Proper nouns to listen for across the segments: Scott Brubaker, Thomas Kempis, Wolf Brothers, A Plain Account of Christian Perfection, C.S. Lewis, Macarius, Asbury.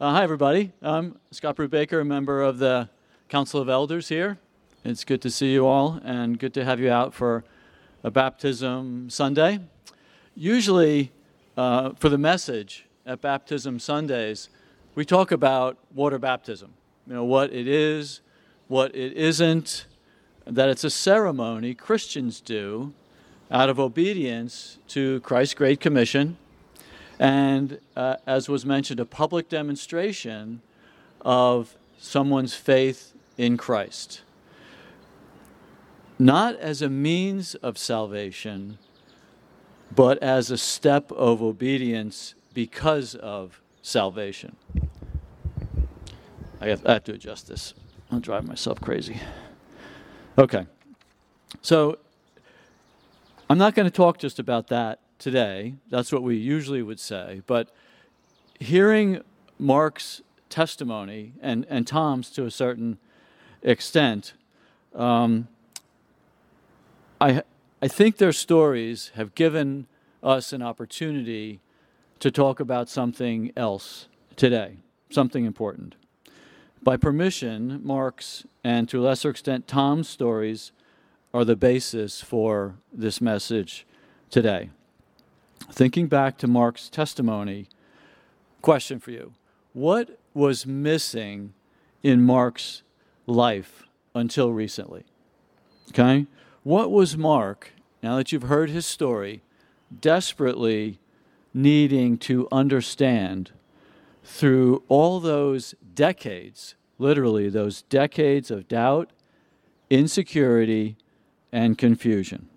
Hi, everybody. I'm Scott Brubaker, a member of the Council of Elders here. It's good to see you all and good to have you out for a Baptism Sunday. Usually, for the message at Baptism Sundays, we talk about water baptism, you know, what it is, what it isn't, that it's a ceremony Christians do out of obedience to Christ's Great Commission, and as was mentioned, a public demonstration of someone's faith in Christ. Not as a means of salvation, but as a step of obedience because of salvation. I have to adjust this. I'll drive myself crazy. Okay. So I'm not going to talk just about that today. That's what we usually would say. But hearing Mark's testimony and Tom's to a certain extent, I think their stories have given us an opportunity to talk about something else today, something important. By permission, Mark's and to a lesser extent Tom's stories are the basis for this message today. Thinking back to Mark's testimony, question for you. What was missing in Mark's life until recently? Okay? What was Mark, now that you've heard his story, desperately needing to understand through all those decades, literally those decades of doubt, insecurity, and confusion?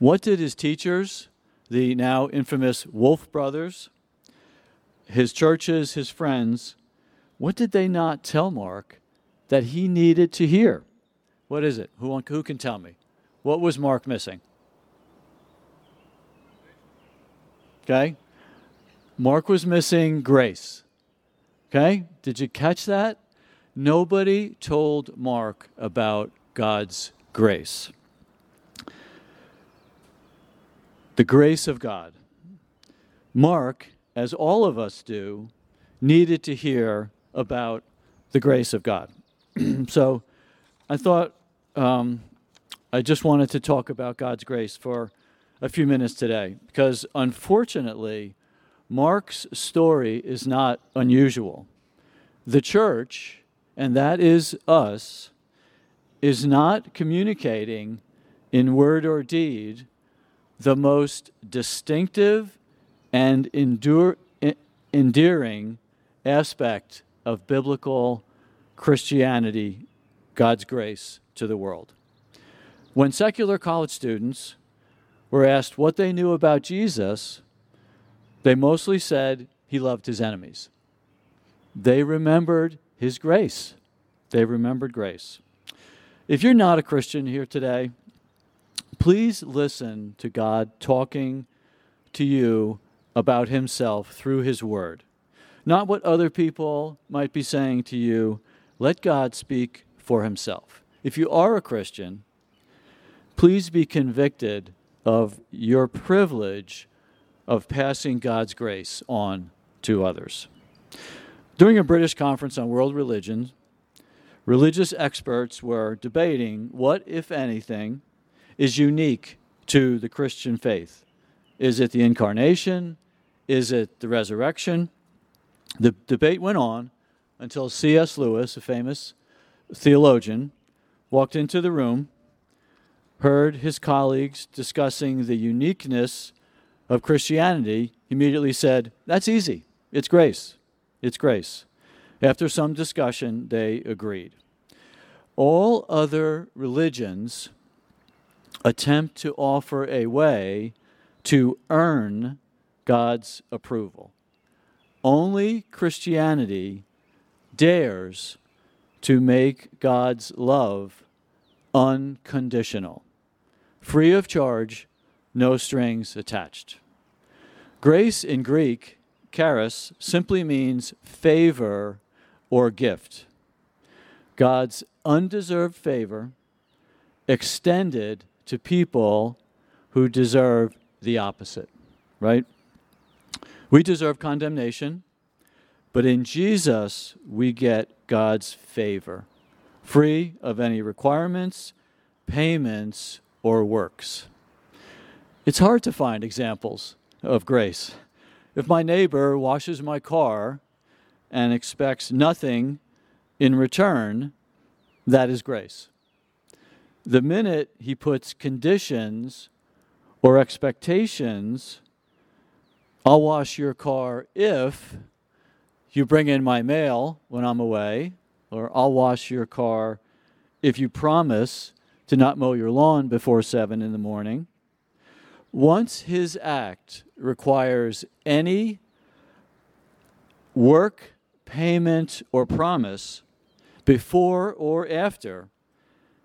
What did his teachers, the now infamous Wolf Brothers, his churches, his friends, what did they not tell Mark that he needed to hear? What is it? Who can tell me? What was Mark missing? Okay. Mark was missing grace. Okay. Did you catch that? Nobody told Mark about God's grace. The grace of God. Mark, as all of us do, needed to hear about the grace of God. So I thought I just wanted to talk about God's grace for a few minutes today, because unfortunately, Mark's story is not unusual. The church, and that is us, is not communicating in word or deed the most distinctive and endearing aspect of biblical Christianity, God's grace to the world. When secular college students were asked what they knew about Jesus, they mostly said he loved his enemies. They remembered his grace. They remembered grace. If you're not a Christian here today, please listen to God talking to you about himself through his word. Not what other people might be saying to you. Let God speak for himself. If you are a Christian, please be convicted of your privilege of passing God's grace on to others. During a British conference on world religions, religious experts were debating what, if anything, is unique to the Christian faith. Is it the incarnation? Is it the resurrection? The debate went on until C.S. Lewis, a famous theologian, walked into the room, heard his colleagues discussing the uniqueness of Christianity, immediately said, "That's easy. It's grace. It's grace." After some discussion, they agreed. All other religions attempt to offer a way to earn God's approval. Only Christianity dares to make God's love unconditional, free of charge, no strings attached. Grace in Greek, charis, simply means favor or gift. God's undeserved favor extended to people who deserve the opposite, right? We deserve condemnation. But in Jesus, we get God's favor, free of any requirements, payments, or works. It's hard to find examples of grace. If my neighbor washes my car and expects nothing in return, that is grace. The minute he puts conditions or expectations, I'll wash your car if you bring in my mail when I'm away, or I'll wash your car if you promise to not mow your lawn before 7 in the morning. Once his act requires any work, payment, or promise before or after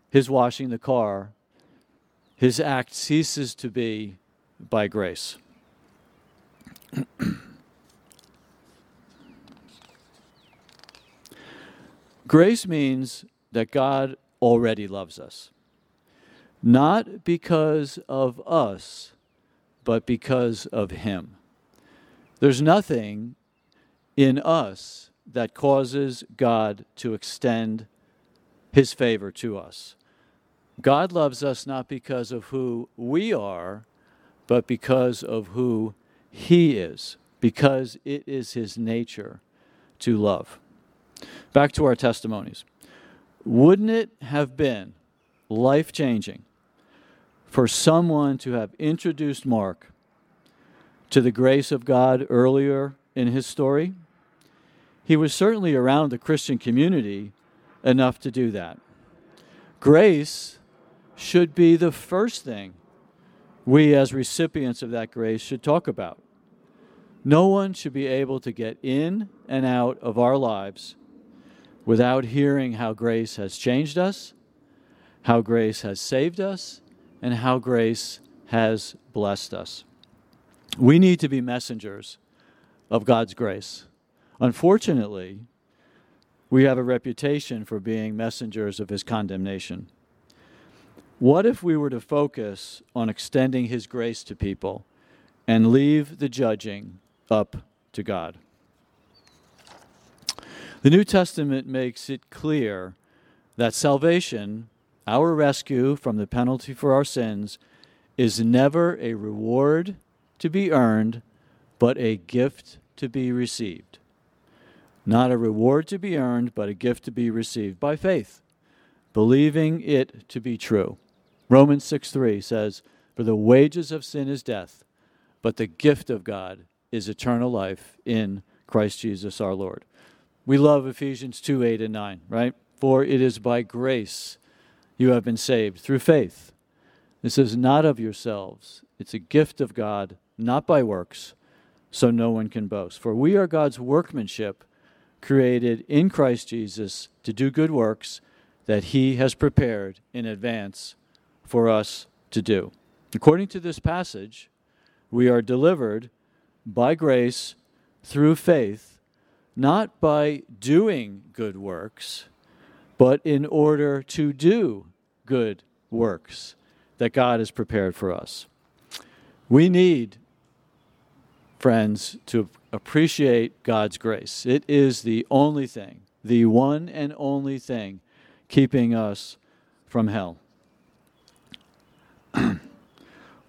his washing the car, his act ceases to be by grace. Grace means that God already loves us, not because of us, but because of him. There's nothing in us that causes God to extend his favor to us. God loves us not because of who we are, but because of who he is, because it is his nature to love. Back to our testimonies. Wouldn't it have been life-changing for someone to have introduced Mark to the grace of God earlier in his story? He was certainly around the Christian community enough to do that. Grace should be the first thing we as recipients of that grace should talk about. No one should be able to get in and out of our lives without hearing how grace has changed us, how grace has saved us, and how grace has blessed us. We need to be messengers of God's grace. Unfortunately, we have a reputation for being messengers of his condemnation. What if we were to focus on extending his grace to people and leave the judging up to God? The New Testament makes it clear that salvation, our rescue from the penalty for our sins, is never a reward to be earned, but a gift to be received. Not a reward to be earned, but a gift to be received by faith, believing it to be true. Romans 6:3 says, "For the wages of sin is death, but the gift of God is eternal life in Christ Jesus our Lord." We love Ephesians 2:8 and 9, right? "For it is by grace you have been saved through faith. This is not of yourselves. It's a gift of God, not by works, so no one can boast. For we are God's workmanship, created in Christ Jesus to do good works that he has prepared in advance for us to do." According to this passage, we are delivered by grace through faith, not by doing good works, but in order to do good works that God has prepared for us. We need, friends, to appreciate God's grace. It is the only thing, the one and only thing, keeping us from hell.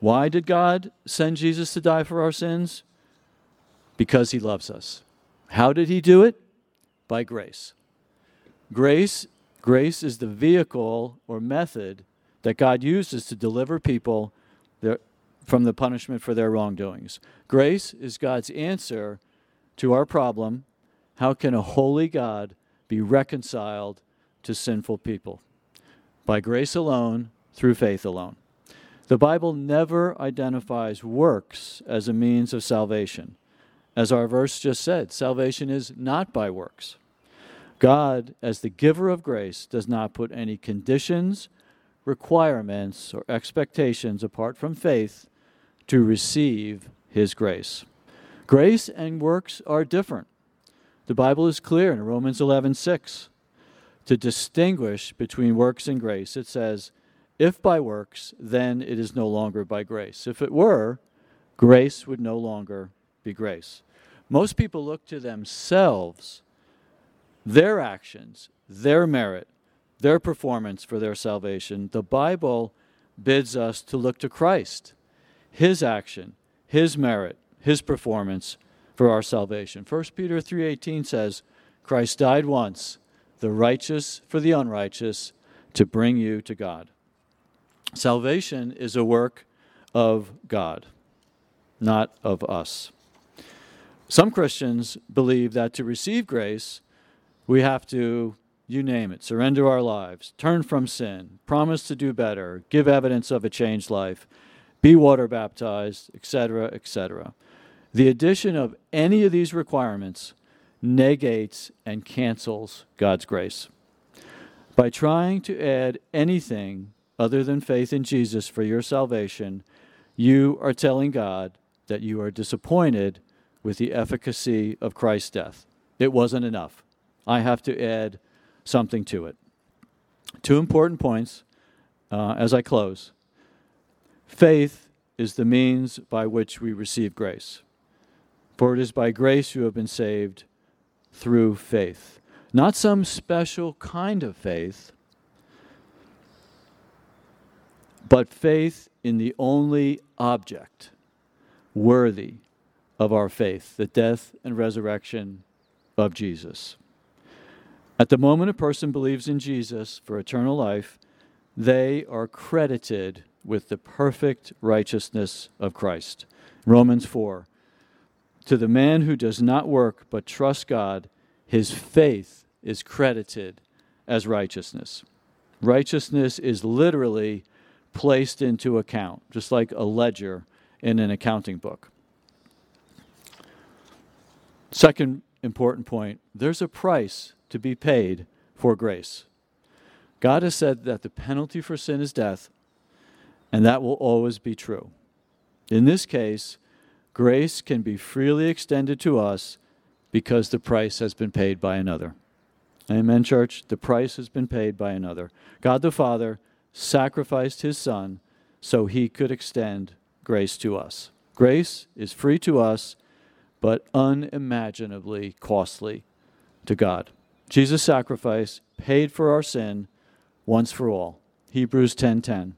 Why did God send Jesus to die for our sins? Because he loves us. How did he do it? By grace. Grace is the vehicle or method that God uses to deliver people from the punishment for their wrongdoings. Grace is God's answer to our problem. How can a holy God be reconciled to sinful people? By grace alone, through faith alone. The Bible never identifies works as a means of salvation. As our verse just said, salvation is not by works. God, as the giver of grace, does not put any conditions, requirements, or expectations apart from faith to receive his grace. Grace and works are different. The Bible is clear in Romans 11:6 to distinguish between works and grace. It says, "If by works, then it is no longer by grace." If it were, grace would no longer be grace. Most people look to themselves, their actions, their merit, their performance for their salvation. The Bible bids us to look to Christ, his action, his merit, his performance for our salvation. 1 Peter 3:18 says, Christ died once, the righteous for the unrighteous, to bring you to God. Salvation is a work of God, not of us. Some Christians believe that to receive grace, we have to, you name it, surrender our lives, turn from sin, promise to do better, give evidence of a changed life, be water baptized, etc., etc. The addition of any of these requirements negates and cancels God's grace. By trying to add anything other than faith in Jesus for your salvation, you are telling God that you are disappointed with the efficacy of Christ's death. It wasn't enough. I have to add something to it. Two important points as I close. Faith is the means by which we receive grace. For it is by grace you have been saved through faith. Not some special kind of faith, but faith in the only object worthy of our faith, the death and resurrection of Jesus. At the moment a person believes in Jesus for eternal life, they are credited with the perfect righteousness of Christ. Romans 4, to the man who does not work but trusts God, his faith is credited as righteousness. Righteousness is literally placed into account, just like a ledger in an accounting book. Second important point, there's a price to be paid for grace. God has said that the penalty for sin is death, and that will always be true. In this case, grace can be freely extended to us because the price has been paid by another. Amen, church? The price has been paid by another. God the Father sacrificed his Son so he could extend grace to us. Grace is free to us, but unimaginably costly to God. Jesus' sacrifice paid for our sin once for all. Hebrews 10:10.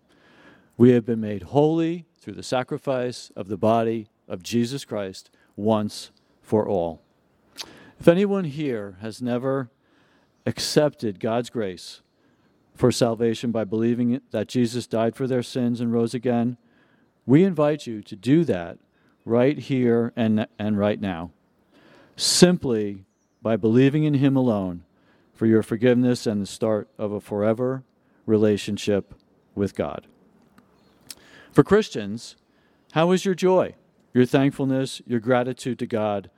We have been made holy through the sacrifice of the body of Jesus Christ once for all. If anyone here has never accepted God's grace for salvation by believing that Jesus died for their sins and rose again, we invite you to do that right here and right now, simply by believing in him alone for your forgiveness and the start of a forever relationship with God. For Christians, how is your joy, your thankfulness, your gratitude to God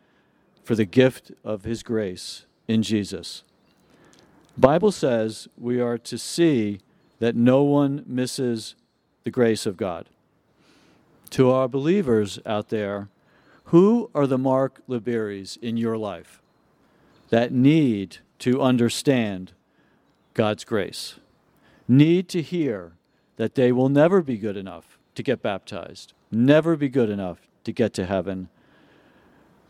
for the gift of his grace in Jesus? The Bible says we are to see that no one misses the grace of God. To our believers out there, who are the Mark Liberis in your life that need to understand God's grace, need to hear that they will never be good enough to get baptized, never be good enough to get to heaven?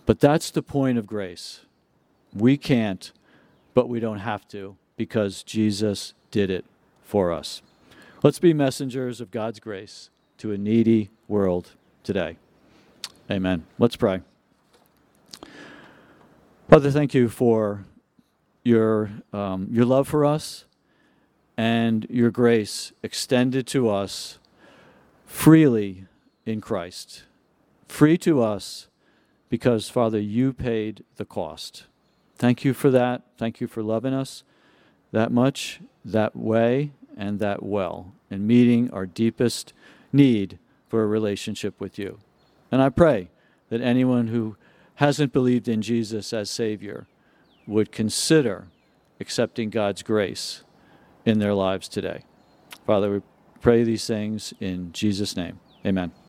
But that's the point of grace. We can't, but we don't have to, because Jesus did it for us. Let's be messengers of God's grace to a needy world today. Amen. Let's pray. Father, thank you for your love for us and your grace extended to us freely in Christ. Free to us because, Father, you paid the cost. Thank you for that. Thank you for loving us that much, that way, and that well, and meeting our deepest need for a relationship with you. And I pray that anyone who hasn't believed in Jesus as Savior would consider accepting God's grace in their lives today. Father, we pray these things in Jesus' name. Amen.